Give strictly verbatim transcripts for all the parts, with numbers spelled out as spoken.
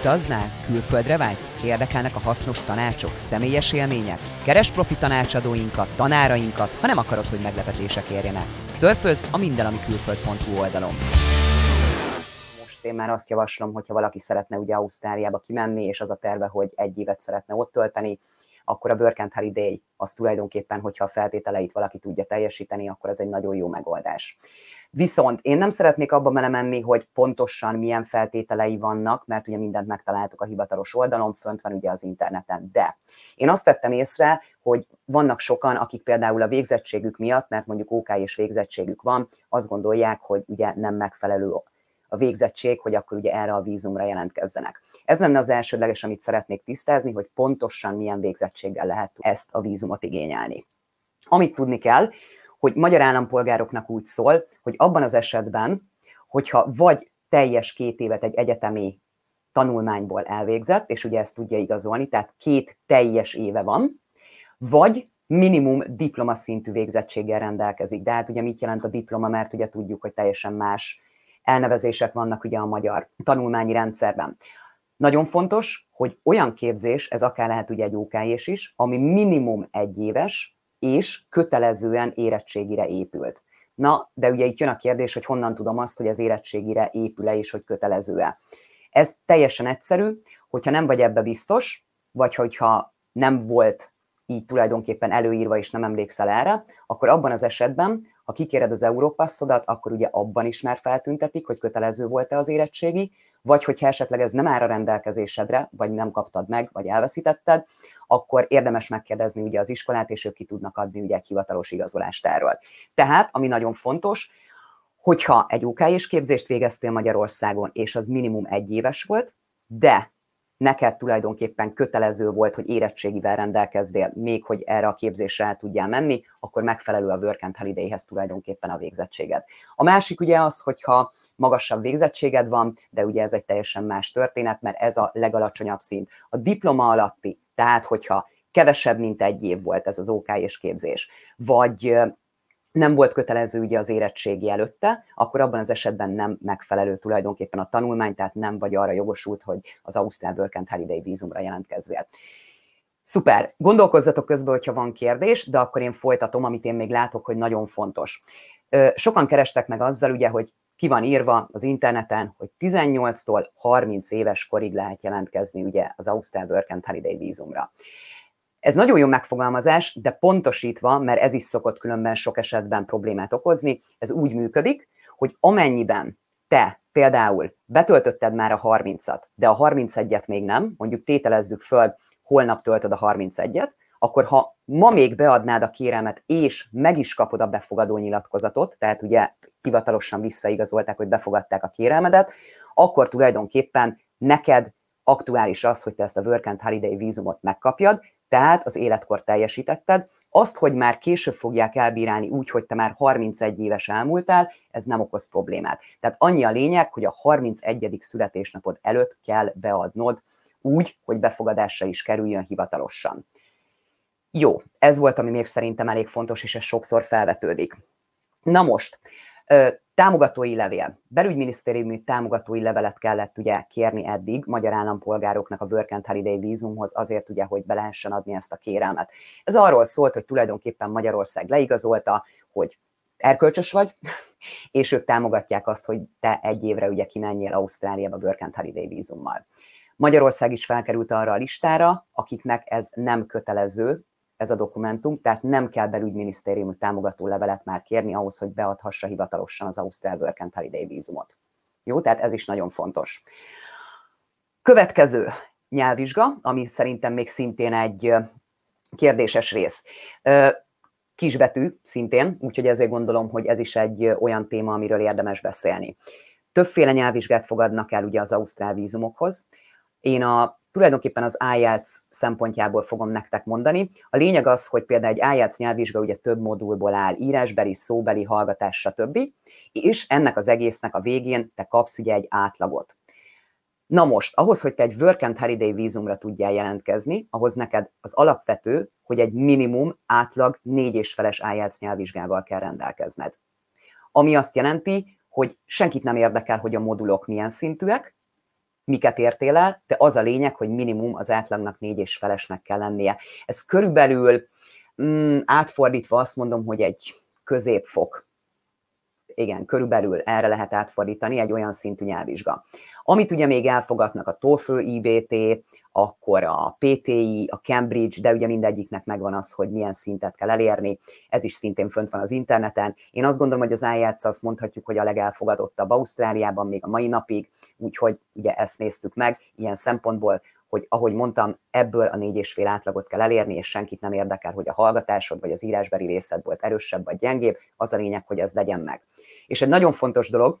Utaznál? Külföldre vágysz? Érdekelnek a hasznos tanácsok, személyes élmények? Keresd profi tanácsadóinkat, tanárainkat, ha nem akarod, hogy meglepetések érjenek. Szörfölsz a mindenami külföld pont hu oldalon. Most én már azt javaslom, hogyha valaki szeretne ugye Ausztráliába kimenni, és az a terve, hogy egy évet szeretne ott tölteni, akkor a Work and Holiday az tulajdonképpen, hogyha a feltételeit valaki tudja teljesíteni, akkor ez egy nagyon jó megoldás. Viszont én nem szeretnék abba belemenni, hogy pontosan milyen feltételei vannak, mert ugye mindent megtaláltuk a hivatalos oldalon, fönt van ugye az interneten. De én azt vettem észre, hogy vannak sokan, akik például a végzettségük miatt, mert mondjuk ó ká és végzettségük van, azt gondolják, hogy ugye nem megfelelő a végzettség, hogy akkor ugye erre a vízumra jelentkezzenek. Ez lenne az elsődleges, amit szeretnék tisztázni, hogy pontosan milyen végzettséggel lehet ezt a vízumot igényelni. Amit tudni kell, hogy magyar állampolgároknak úgy szól, hogy abban az esetben, hogyha vagy teljes két évet egy egyetemi tanulmányból elvégzett, és ugye ezt tudja igazolni, tehát két teljes éve van, vagy minimum diplomaszintű végzettséggel rendelkezik. De hát ugye mit jelent a diploma, mert ugye tudjuk, hogy teljesen más elnevezések vannak ugye a magyar tanulmányi rendszerben. Nagyon fontos, hogy olyan képzés, ez akár lehet ugye egy ó ká jé-s is, ami minimum egy éves, és kötelezően érettségire épült. Na, de ugye itt jön a kérdés, hogy honnan tudom azt, hogy az érettségire épül-e, és hogy kötelező-e. Ez teljesen egyszerű, hogyha nem vagy ebbe biztos, vagy hogyha nem volt így tulajdonképpen előírva, és nem emlékszel erre, akkor abban az esetben, ha kikéred az Európa szodat, akkor ugye abban is már feltüntetik, hogy kötelező volt-e az érettségi, vagy hogyha esetleg ez nem áll a rendelkezésedre, vagy nem kaptad meg, vagy elveszítetted, akkor érdemes megkérdezni ugye az iskolát, és ők ki tudnak adni ugye egy hivatalos igazolást erről. Tehát, ami nagyon fontos, hogyha egy ó ká jé-s képzést végeztél Magyarországon, és az minimum egy éves volt, de neked tulajdonképpen kötelező volt, hogy érettségivel rendelkezzél, még hogy erre a képzésre el tudjál menni, akkor megfelelő a Work and Holidayhez tulajdonképpen a végzettséged. A másik ugye az, hogyha magasabb végzettséged van, de ugye ez egy teljesen más történet, mert ez a legalacsonyabb szint. A diploma alatti, tehát hogyha kevesebb, mint egy év volt ez az ó ká jé-s képzés, vagy nem volt kötelező ugye az érettségi előtte, akkor abban az esetben nem megfelelő tulajdonképpen a tanulmány, tehát nem vagy arra jogosult, hogy az Ausztrál Work and Holiday vízumra jelentkezzél. Szuper! Gondolkozzatok közben, hogyha van kérdés, de akkor én folytatom, amit én még látok, hogy nagyon fontos. Sokan kerestek meg azzal, ugye, hogy ki van írva az interneten, hogy tizennyolctól harminc éves korig lehet jelentkezni ugye az Ausztrál Work and Holiday vízumra. Ez nagyon jó megfogalmazás, de pontosítva, mert ez is szokott különben sok esetben problémát okozni, ez úgy működik, hogy amennyiben te például betöltötted már a harmincat, de a harmincegyet még nem, mondjuk tételezzük föl, holnap töltöd a harmincegyet, akkor ha ma még beadnád a kérelmet, és meg is kapod a befogadó nyilatkozatot, tehát ugye hivatalosan visszaigazolták, hogy befogadták a kérelmedet, akkor tulajdonképpen neked aktuális az, hogy te ezt a Work and Holiday vízumot megkapjad, tehát az életkor teljesítetted. Azt, hogy már később fogják elbírálni úgy, hogy te már harmincegy éves elmúltál, ez nem okoz problémát. Tehát annyi a lényeg, hogy a harmincegyedik születésnapod előtt kell beadnod úgy, hogy befogadásra is kerüljön hivatalosan. Jó, ez volt, ami még szerintem elég fontos, és ez sokszor felvetődik. Na most, támogatói levél. Belügyminisztériumi támogatói levelet kellett ugye kérni eddig magyar állampolgároknak a Work and Holiday vízumhoz azért, ugye, hogy be lehessen adni ezt a kérelmet. Ez arról szólt, hogy tulajdonképpen Magyarország leigazolta, hogy erkölcsös vagy, és ők támogatják azt, hogy te egy évre ugye kimenjél Ausztráliába Work and Holiday vízummal. Magyarország is felkerült arra a listára, akiknek ez nem kötelező, ez a dokumentum, tehát nem kell belügyminisztériumi támogató levelet már kérni ahhoz, hogy beadhassa hivatalosan az Ausztrál Work and Holiday vízumot. Jó, tehát ez is nagyon fontos. Következő nyelvvizsga, ami szerintem még szintén egy kérdéses rész. Kisbetű szintén, úgyhogy ezért gondolom, hogy ez is egy olyan téma, amiről érdemes beszélni. Többféle nyelvvizsgát fogadnak el ugye az ausztrál vízumokhoz. Én a Tulajdonképpen az ájeltsz szempontjából fogom nektek mondani. A lényeg az, hogy például egy ájeltsz nyelvvizsga ugye több modulból áll, írásbeli, szóbeli, hallgatás, stb. És ennek az egésznek a végén te kapsz ugye egy átlagot. Na most, ahhoz, hogy te egy Work and Holiday vízumra tudjál jelentkezni, ahhoz neked az alapvető, hogy egy minimum átlag négy és feles ájeltsz nyelvvizsgával kell rendelkezned. Ami azt jelenti, hogy senkit nem érdekel, hogy a modulok milyen szintűek, miket értél el, de az a lényeg, hogy minimum az átlagnak négy és felesnek kell lennie. Ez körülbelül mm, átfordítva azt mondom, hogy egy középfok. Igen, körülbelül erre lehet átfordítani egy olyan szintű nyelvvizsga. Amit ugye még elfogadnak a TOEFL, I B T, akkor a P T E, a Cambridge, de ugye mindegyiknek megvan az, hogy milyen szintet kell elérni, ez is szintén fönt van az interneten. Én azt gondolom, hogy az I E L T S azt mondhatjuk, hogy a legelfogadottabb Ausztráliában még a mai napig, úgyhogy ugye ezt néztük meg ilyen szempontból, hogy ahogy mondtam, ebből a négy és fél átlagot kell elérni, és senkit nem érdekel, hogy a hallgatásod vagy az írásbeli részed volt erősebb vagy gyengébb, az a lényeg, hogy ez legyen meg. És egy nagyon fontos dolog,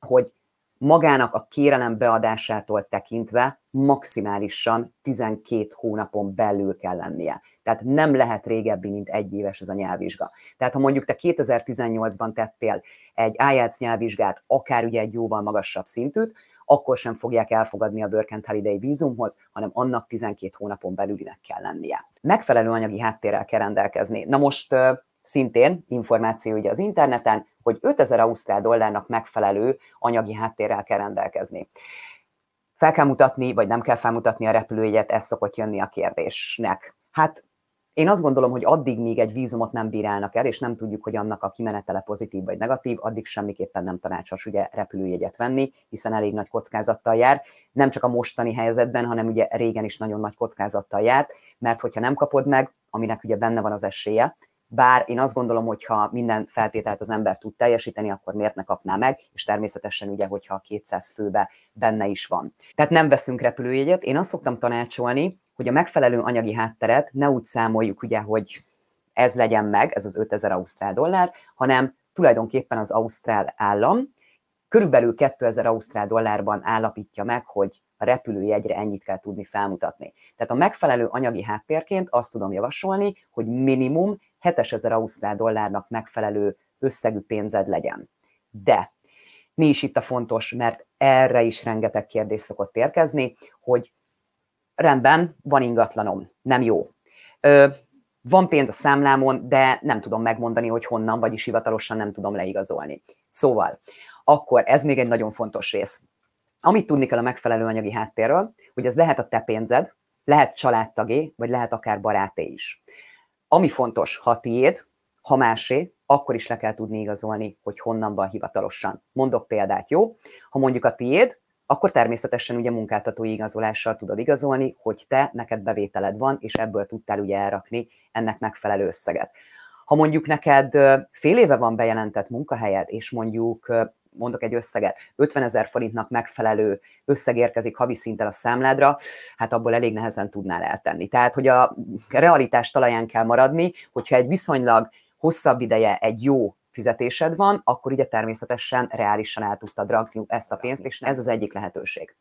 hogy magának a kérelem beadásától tekintve maximálisan tizenkét hónapon belül kell lennie. Tehát nem lehet régebbi, mint egy éves ez a nyelvvizsga. Tehát ha mondjuk te kétezer-tizennyolcban tettél egy I E L T S nyelvvizsgát, akár ugye egy jóval magasabb szintűt, akkor sem fogják elfogadni a Work and Holiday vízumhoz, hanem annak tizenkét hónapon belülinek kell lennie. Megfelelő anyagi háttérrel kell rendelkezni. Na most szintén információ ugye az interneten, hogy ötezer ausztrál dollárnak megfelelő anyagi háttérrel kell rendelkezni. Fel kell mutatni, vagy nem kell felmutatni a repülőjegyet, ez szokott jönni a kérdésnek. Hát én azt gondolom, hogy addig, míg egy vízumot nem bírálnak el, és nem tudjuk, hogy annak a kimenetele pozitív vagy negatív, addig semmiképpen nem tanácsos ugye repülőjegyet venni, hiszen elég nagy kockázattal jár. Nem csak a mostani helyzetben, hanem ugye régen is nagyon nagy kockázattal járt, mert hogyha nem kapod meg, aminek ugye benne van az esélye, bár én azt gondolom, hogy ha minden feltételt az ember tud teljesíteni, akkor miért ne kapná meg, és természetesen ugye, hogyha a kétszáz főbe benne is van. Tehát nem veszünk repülőjegyet. Én azt szoktam tanácsolni, hogy a megfelelő anyagi hátteret ne úgy számoljuk, ugye, hogy ez legyen meg, ez az ötezer ausztrál dollár, hanem tulajdonképpen az ausztrál állam körülbelül kétezer ausztrál dollárban állapítja meg, hogy a repülőjegyre ennyit kell tudni felmutatni. Tehát a megfelelő anyagi háttérként azt tudom javasolni, hogy minimum hétezer ausztrál dollárnak megfelelő összegű pénzed legyen. De mi is itt a fontos, mert erre is rengeteg kérdés szokott érkezni, hogy rendben, van ingatlanom, nem jó. Ö, van pénz a számlámon, de nem tudom megmondani, hogy honnan, vagyis hivatalosan nem tudom leigazolni. Szóval, akkor ez még egy nagyon fontos rész. Amit tudni kell a megfelelő anyagi háttérről, hogy ez lehet a te pénzed, lehet családtagé, vagy lehet akár baráté is. Ami fontos, ha tiéd, ha másé, akkor is le kell tudni igazolni, hogy honnan van hivatalosan. Mondok példát, jó? Ha mondjuk a tiéd, akkor természetesen ugye munkáltatói igazolással tudod igazolni, hogy te, neked bevételed van, és ebből tudtál ugye elrakni ennek megfelelő összeget. Ha mondjuk neked fél éve van bejelentett munkahelyed, és mondjuk, mondok egy összeget, ötvenezer forintnak megfelelő összeg érkezik havi szinten a számládra, hát abból elég nehezen tudnál eltenni. Tehát, hogy a realitás talaján kell maradni, hogyha egy viszonylag hosszabb ideje egy jó fizetésed van, akkor ugye természetesen reálisan el tudtad rakni ezt a pénzt, és ez az egyik lehetőség.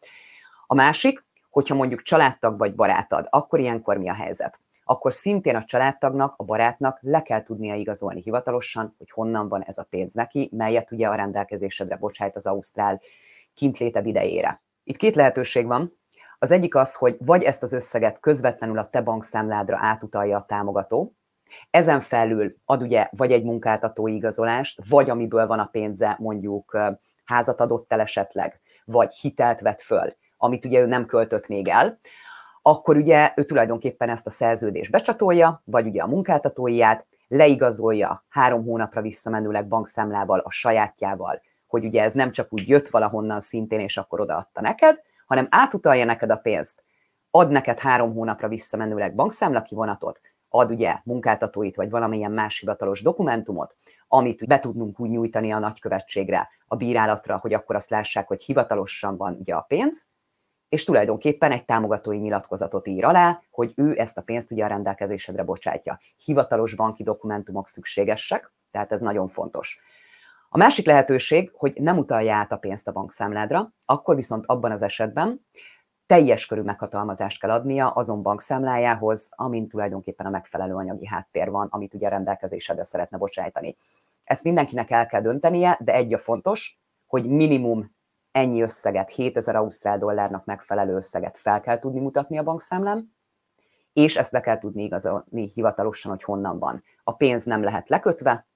A másik, hogyha mondjuk családtag vagy barátod, akkor ilyenkor mi a helyzet? Akkor szintén a családtagnak, a barátnak le kell tudnia igazolni hivatalosan, hogy honnan van ez a pénz neki, melyet ugye a rendelkezésedre bocsájt az ausztrál kintléted idejére. Itt két lehetőség van. Az egyik az, hogy vagy ezt az összeget közvetlenül a te bankszámládra átutalja a támogató, ezen felül ad ugye vagy egy munkáltatói igazolást, vagy amiből van a pénze, mondjuk házat adott el esetleg, vagy hitelt vett föl, amit ugye ő nem költött még el, akkor ugye ő tulajdonképpen ezt a szerződést becsatolja, vagy ugye a munkáltatóiját, leigazolja három hónapra visszamenőleg bankszámlával, a sajátjával, hogy ugye ez nem csak úgy jött valahonnan szintén, és akkor odaadta neked, hanem átutalja neked a pénzt, ad neked három hónapra visszamenőleg bankszámla kivonatot, ad ugye munkáltatóit, vagy valamilyen más hivatalos dokumentumot, amit be tudnunk úgy nyújtani a nagykövetségre, a bírálatra, hogy akkor azt lássák, hogy hivatalosan van ugye a pénz, és tulajdonképpen egy támogatói nyilatkozatot ír alá, hogy ő ezt a pénzt ugye a rendelkezésedre bocsátja. Hivatalos banki dokumentumok szükségesek, tehát ez nagyon fontos. A másik lehetőség, hogy nem utalja át a pénzt a bankszámládra, akkor viszont abban az esetben teljes körű meghatalmazást kell adnia azon bankszámlájához, amin tulajdonképpen a megfelelő anyagi háttér van, amit ugye a rendelkezésedre szeretne bocsájtani. Ezt mindenkinek el kell döntenie, de egy a fontos, hogy minimum ennyi összeget, hétezer ausztrál dollárnak megfelelő összeget fel kell tudni mutatni a bankszámlán, és ezt le kell tudni igazolni hivatalosan, hogy honnan van. A pénz nem lehet lekötve,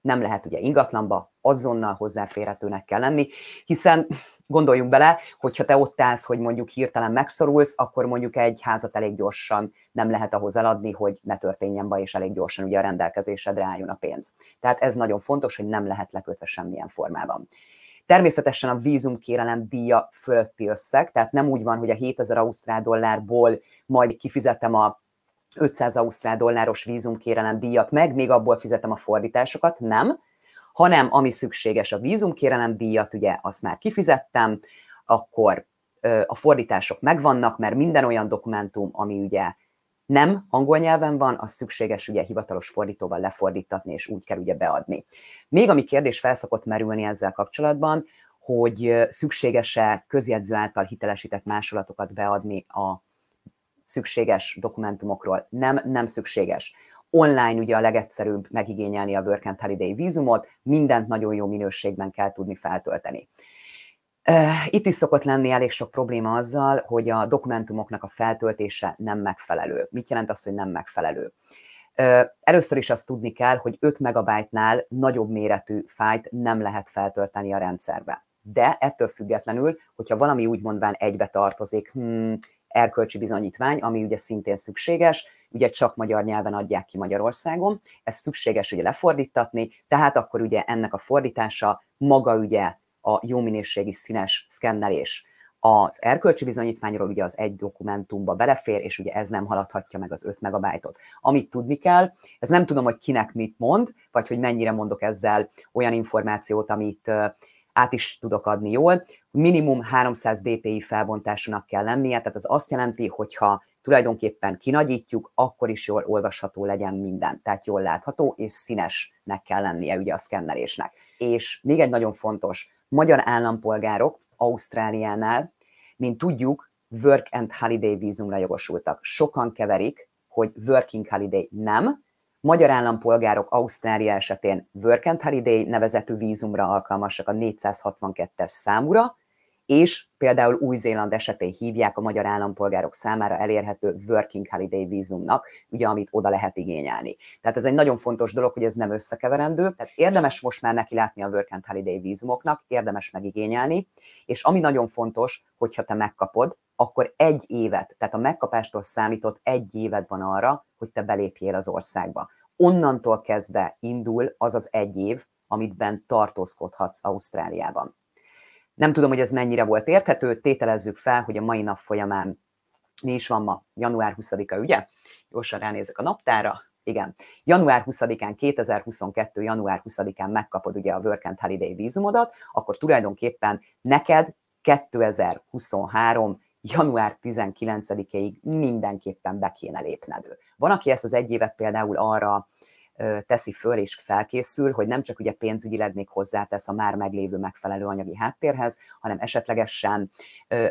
nem lehet ugye ingatlanba, azonnal hozzáférhetőnek kell lenni, hiszen gondoljunk bele, hogyha te ott állsz, hogy mondjuk hirtelen megszorulsz, akkor mondjuk egy házat elég gyorsan nem lehet ahhoz eladni, hogy ne történjen baj, és elég gyorsan ugye a rendelkezésedre álljon a pénz. Tehát ez nagyon fontos, hogy nem lehet lekötve semmilyen formában. Természetesen a vízumkérelem díja fölötti összeg, tehát nem úgy van, hogy a hétezer ausztrál dollárból majd kifizetem a ötszáz ausztrál dolláros vízumkérelem díjat meg, még abból fizetem a fordításokat, nem, hanem ami szükséges a vízumkérelem díjat, ugye azt már kifizettem, akkor ö, a fordítások megvannak, mert minden olyan dokumentum, ami ugye nem angol nyelven van, az szükséges ugye hivatalos fordítóval lefordítatni, és úgy kell ugye beadni. Még ami kérdés fel szokott merülni ezzel kapcsolatban, hogy szükséges-e közjegyző által hitelesített másolatokat beadni a szükséges dokumentumokról. Nem, nem szükséges. Online ugye a legegyszerűbb megigényelni a Work and Holiday vízumot, mindent nagyon jó minőségben kell tudni feltölteni. Itt is szokott lenni elég sok probléma azzal, hogy a dokumentumoknak a feltöltése nem megfelelő. Mit jelent az, hogy nem megfelelő? Először is azt tudni kell, hogy öt megabájtnál nagyobb méretű fájlt nem lehet feltölteni a rendszerbe. De ettől függetlenül, hogyha valami úgymondván egybe tartozik, hmm, erkölcsi bizonyítvány, ami ugye szintén szükséges, ugye csak magyar nyelven adják ki Magyarországon, ez szükséges ugye lefordítatni, tehát akkor ugye ennek a fordítása maga ugye a jó minőségi színes szkennelés. Az erkölcsi bizonyítványról ugye az egy dokumentumba belefér, és ugye ez nem haladhatja meg az öt megabájtot. Amit tudni kell, ez nem tudom, hogy kinek mit mond, vagy hogy mennyire mondok ezzel olyan információt, amit át is tudok adni jól. Minimum háromszáz dpi felbontásúnak kell lennie, tehát ez azt jelenti, hogyha tulajdonképpen kinagyítjuk, akkor is jól olvasható legyen minden, tehát jól látható, és színesnek kell lennie ugye a szkennelésnek. És még egy nagyon fontos, magyar állampolgárok Ausztráliánál, mint tudjuk, Work and Holiday vízumra jogosultak. Sokan keverik, hogy Working Holiday nem. Magyar állampolgárok Ausztrália esetén Work and Holiday nevezetű vízumra alkalmasak a négyszázhatvankettes számúra, és például Új-Zéland esetén hívják a magyar állampolgárok számára elérhető Working Holiday vízumnak, ugye, amit oda lehet igényelni. Tehát ez egy nagyon fontos dolog, hogy ez nem összekeverendő. Tehát érdemes most már neki látni a Work and Holiday vízumoknak, érdemes megigényelni, és ami nagyon fontos, hogyha te megkapod, akkor egy évet, tehát a megkapástól számított egy évet van arra, hogy te belépjél az országba. Onnantól kezdve indul az az egy év, amit bent tartózkodhatsz Ausztráliában. Nem tudom, hogy ez mennyire volt érthető, tételezzük fel, hogy a mai nap folyamán, mi is van ma, január huszadika, ugye? Gyorsan ránézek a naptára. Igen. január huszadikán, kétezer-huszonkettő. január huszadikán megkapod ugye a Work and Holiday vízumodat, akkor tulajdonképpen neked kétezer-huszonhárom. január tizenkilencedikéig mindenképpen be kéne lépned. Van, aki ezt az egy évet például arra teszi föl és felkészül, hogy nem csak ugye pénzügyileg még hozzátesz a már meglévő megfelelő anyagi háttérhez, hanem esetlegesen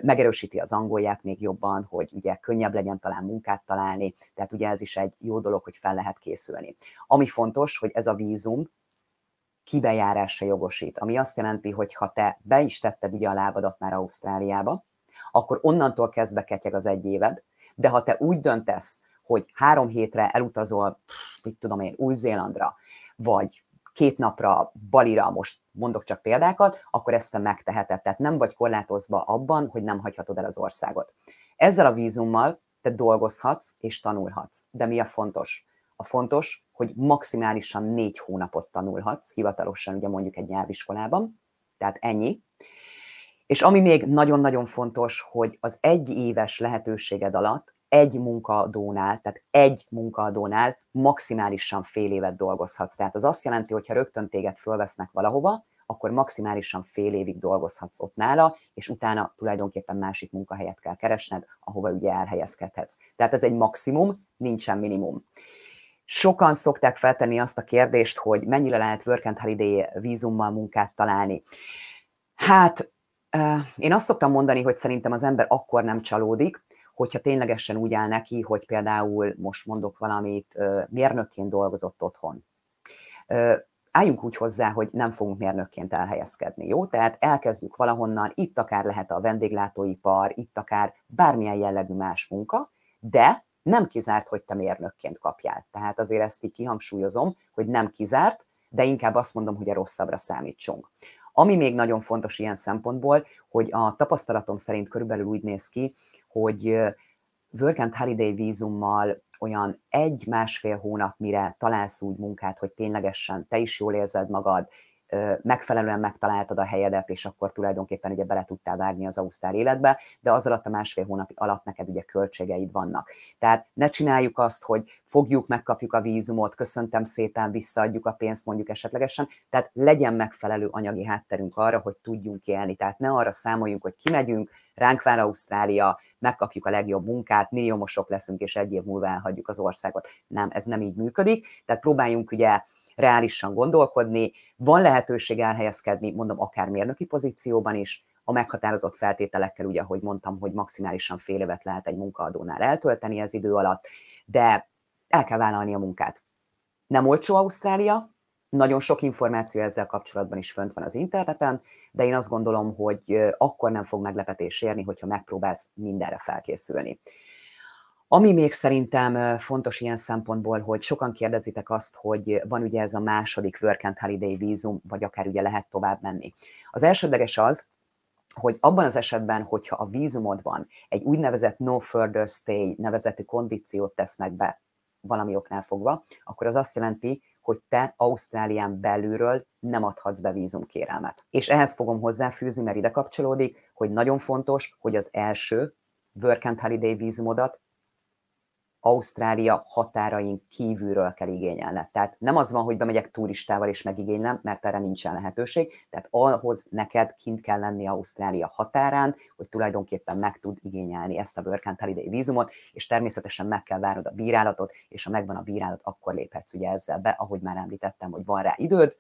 megerősíti az angolját még jobban, hogy ugye könnyebb legyen talán munkát találni, tehát ugye ez is egy jó dolog, hogy fel lehet készülni. Ami fontos, hogy ez a vízum kibejárásra jogosít, ami azt jelenti, hogy ha te be is tetted ugye a lábadat már Ausztráliába, akkor onnantól kezdve ketyeg az egy éved, de ha te úgy döntesz, hogy három hétre elutazol, mit tudom én, Új-Zélandra, vagy két napra Balira, most mondok csak példákat, akkor ezt te megteheted. Tehát nem vagy korlátozva abban, hogy nem hagyhatod el az országot. Ezzel a vízummal te dolgozhatsz és tanulhatsz. De mi a fontos? A fontos, hogy maximálisan négy hónapot tanulhatsz, hivatalosan ugye mondjuk egy nyelviskolában, tehát ennyi. És ami még nagyon-nagyon fontos, hogy az egy éves lehetőséged alatt egy munkaadónál, tehát egy munkaadónál maximálisan fél évet dolgozhatsz. Tehát az azt jelenti, hogy ha rögtön téged fölvesznek valahova, akkor maximálisan fél évig dolgozhatsz ott nála, és utána tulajdonképpen másik munkahelyet kell keresned, ahova ugye elhelyezkedhetsz. Tehát ez egy maximum, nincsen minimum. Sokan szokták feltenni azt a kérdést, hogy mennyire lehet Work and Holiday vízummal munkát találni. Hát... Én azt szoktam mondani, hogy szerintem az ember akkor nem csalódik, hogyha ténylegesen úgy áll neki, hogy például most mondok valamit, mérnökként dolgozott otthon. Álljunk úgy hozzá, hogy nem fogunk mérnökként elhelyezkedni, jó? Tehát elkezdjük valahonnan, itt akár lehet a vendéglátóipar, itt akár bármilyen jellegű más munka, de nem kizárt, hogy te mérnökként kapjál. Tehát azért ezt így kihangsúlyozom, hogy nem kizárt, de inkább azt mondom, hogy a rosszabbra számítsunk. Ami még nagyon fontos ilyen szempontból, hogy a tapasztalatom szerint körülbelül úgy néz ki, hogy Work and Holiday vízummal olyan egy-másfél hónap, mire találsz úgy munkát, hogy ténylegesen te is jól érzed magad, megfelelően megtaláltad a helyedet, és akkor tulajdonképpen ugye bele tudtál vágni az ausztrál életbe, de az alatt a másfél hónap alatt neked ugye költségeid vannak. Tehát ne csináljuk azt, hogy fogjuk, megkapjuk a vízumot, köszöntem szépen, visszaadjuk a pénzt mondjuk esetlegesen, tehát legyen megfelelő anyagi hátterünk arra, hogy tudjunk élni. Tehát ne arra számoljunk, hogy kimegyünk, ránk vár Ausztrália, megkapjuk a legjobb munkát, milliómosok leszünk, és egy év múlva elhagyjuk az országot. Nem, ez nem így működik, tehát próbáljunk ugye reálisan gondolkodni, van lehetőség elhelyezkedni, mondom, akár mérnöki pozícióban is, a meghatározott feltételekkel, ugye, ahogy mondtam, hogy maximálisan fél évet lehet egy munkaadónál eltölteni ez idő alatt, de el kell vállalni a munkát. Nem olcsó Ausztrália, nagyon sok információ ezzel kapcsolatban is fönt van az interneten, de én azt gondolom, hogy akkor nem fog meglepetés érni, hogyha megpróbálsz mindenre felkészülni. Ami még szerintem fontos ilyen szempontból, hogy sokan kérdezitek azt, hogy van ugye ez a második Work and Holiday vízum, vagy akár ugye lehet tovább menni. Az elsődleges az, hogy abban az esetben, hogyha a vízumodban egy úgynevezett no further stay nevezetű kondíciót tesznek be valami oknál fogva, akkor az azt jelenti, hogy te Ausztrálián belülről nem adhatsz be vízumkérelmet. És ehhez fogom hozzáfűzni, mert ide kapcsolódik, hogy nagyon fontos, hogy az első Work and Holiday vízumodat Ausztrália határain kívülről kell igényelned. Tehát nem az van, hogy bemegyek turistával és megigénylem, mert erre nincsen lehetőség, tehát ahhoz neked kint kell lenni Ausztrália határán, hogy tulajdonképpen meg tud igényelni ezt a Work and Holiday vízumot, és természetesen meg kell várnod a bírálatot, és ha megvan a bírálat, akkor léphetsz ugye ezzel be, ahogy már említettem, hogy van rá időd,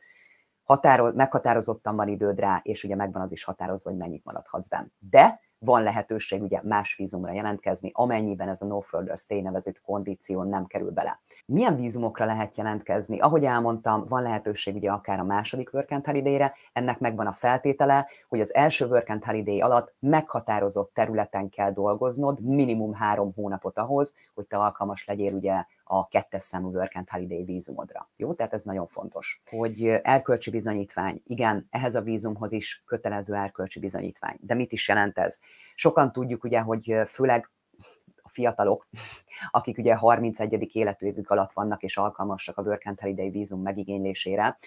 határoz, meghatározottan van időd rá, és ugye megvan az is határozva, hogy mennyit maradhatsz benne. De van lehetőség ugye más vízumra jelentkezni, amennyiben ez a no further stay nevezett kondíció nem kerül bele. Milyen vízumokra lehet jelentkezni? Ahogy elmondtam, van lehetőség ugye akár a második Work and Holiday-re, ennek megvan a feltétele, hogy az első Work and Holiday alatt meghatározott területen kell dolgoznod, minimum három hónapot ahhoz, hogy te alkalmas legyél ugye a kettes számú Work and Holiday vízumodra. Jó, tehát ez nagyon fontos. Hogy erkölcsi bizonyítvány, igen, ehhez a vízumhoz is kötelező erkölcsi bizonyítvány. De mit is jelent ez? Sokan tudjuk ugye, hogy főleg a fiatalok, akik ugye harmincegyedik életévük alatt vannak és alkalmasak a Work and Holiday vízum megigénylésére,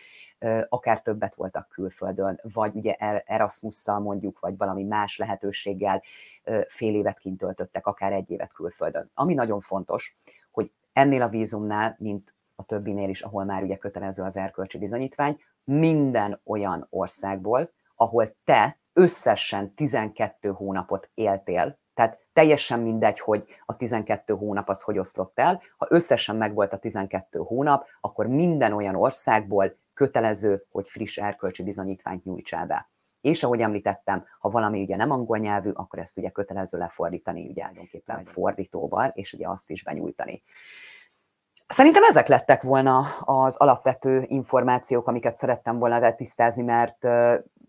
akár többet voltak külföldön, vagy ugye Erasmusszal mondjuk, vagy valami más lehetőséggel fél évet kint töltöttek, akár egy évet külföldön. Ami nagyon fontos, hogy ennél a vízumnál, mint a többinél is, ahol már ugye kötelező az erkölcsi bizonyítvány, minden olyan országból, ahol te összesen tizenkét hónapot éltél, tehát teljesen mindegy, hogy a tizenkét hónap az hogy oszlott el, ha összesen megvolt a tizenkét hónap, akkor minden olyan országból kötelező, hogy friss erkölcsi bizonyítványt nyújtsál be. És ahogy említettem, ha valami ugye nem angol nyelvű, akkor ezt ugye kötelező lefordítani, ugye álljonképpen fordítóval, és ugye azt is benyújtani. Szerintem ezek lettek volna az alapvető információk, amiket szerettem volna tisztázni, mert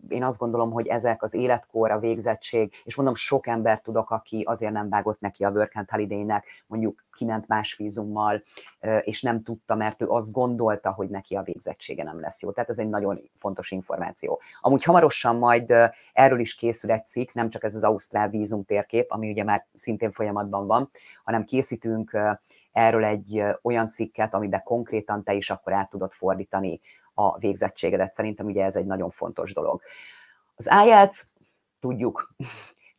én azt gondolom, hogy ezek az életkor, a végzettség, és mondom, sok ember tudok, aki azért nem vágott neki a Work and Holiday-nek, mondjuk kiment más vízummal, és nem tudta, mert ő azt gondolta, hogy neki a végzettsége nem lesz jó. Tehát ez egy nagyon fontos információ. Amúgy hamarosan majd erről is készül egy cikk, nem csak ez az ausztrál vízum térkép, ami ugye már szintén folyamatban van, hanem készítünk erről egy olyan cikket, amiben konkrétan te is akkor át tudod fordítani a végzettségedet. Szerintem ugye ez egy nagyon fontos dolog. Az ájeltsz, tudjuk,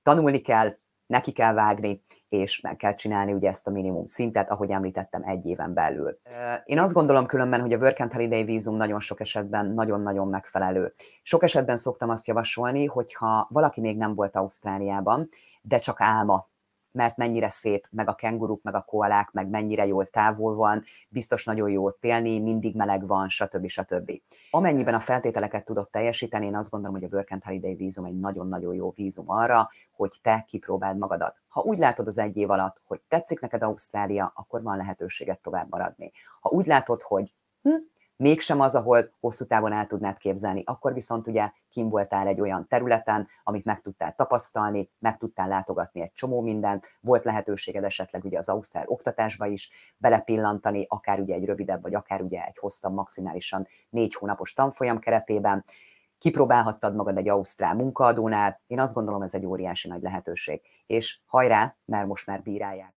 tanulni kell, neki kell vágni, és meg kell csinálni ugye ezt a minimum szintet, ahogy említettem, egy éven belül. Én azt gondolom különben, hogy a Work and Holiday vízum nagyon sok esetben nagyon-nagyon megfelelő. Sok esetben szoktam azt javasolni, hogyha valaki még nem volt Ausztráliában, de csak álma, mert mennyire szép, meg a kenguruk, meg a koalák, meg mennyire jól távol van, biztos nagyon jó ott élni, mindig meleg van, stb. stb. Amennyiben a feltételeket tudod teljesíteni, én azt gondolom, hogy a Work and Holiday vízum egy nagyon-nagyon jó vízum arra, hogy te kipróbáld magadat. Ha úgy látod az egy év alatt, hogy tetszik neked Ausztrália, akkor van lehetőséged tovább maradni. Ha úgy látod, hogy hm, mégsem az, ahol hosszú távon el tudnád képzelni, akkor viszont ugye kim voltál egy olyan területen, amit meg tudtál tapasztalni, meg tudtál látogatni egy csomó mindent, volt lehetőséged esetleg ugye az ausztrál oktatásba is belepillantani, akár ugye egy rövidebb, vagy akár ugye egy hosszabb, maximálisan négy hónapos tanfolyam keretében, kipróbálhattad magad egy ausztrál munkaadónál, én azt gondolom, ez egy óriási nagy lehetőség. És hajrá, mert most már bírálják.